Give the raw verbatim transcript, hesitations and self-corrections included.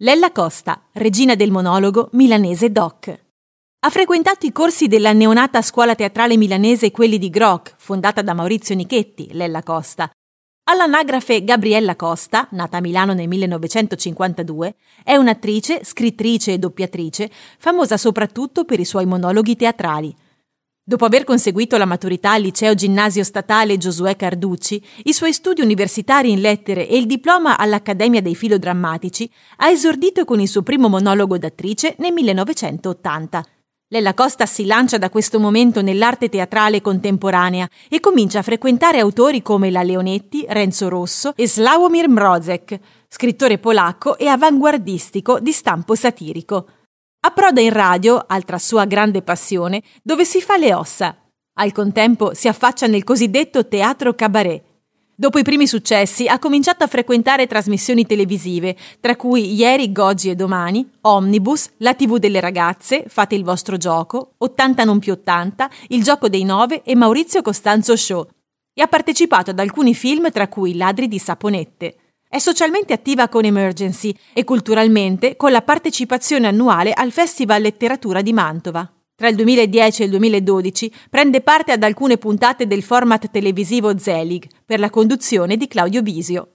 Lella Costa, regina del monologo milanese doc. Ha frequentato i corsi della neonata scuola teatrale milanese Quelli di Grock, fondata da Maurizio Nichetti, Lella Costa. All'anagrafe Gabriella Costa, nata a Milano nel millenovecentocinquantadue, è un'attrice, scrittrice e doppiatrice, famosa soprattutto per i suoi monologhi teatrali. Dopo aver conseguito la maturità al liceo ginnasio statale Giosuè Carducci, i suoi studi universitari in lettere e il diploma all'Accademia dei Filodrammatici, ha esordito con il suo primo monologo d'attrice nel millenovecentottanta. Lella Costa si lancia da questo momento nell'arte teatrale contemporanea e comincia a frequentare autori come la Leonetti, Renzo Rosso e Sławomir Mrozek, scrittore polacco e avanguardistico di stampo satirico. Approda in radio, altra sua grande passione, dove si fa le ossa. Al contempo si affaccia nel cosiddetto teatro cabaret. Dopo i primi successi ha cominciato a frequentare trasmissioni televisive, tra cui Ieri, Goggi e domani, Omnibus, La tivù delle ragazze, Fate il vostro gioco, ottanta non più ottanta, Il gioco dei nove e Maurizio Costanzo Show, e ha partecipato ad alcuni film, tra cui Ladri di saponette. È socialmente attiva con Emergency e culturalmente con la partecipazione annuale al Festivaletteratura di Mantova. Tra il duemiladieci e il duemiladodici prende parte ad alcune puntate del format televisivo Zelig per la conduzione di Claudio Bisio.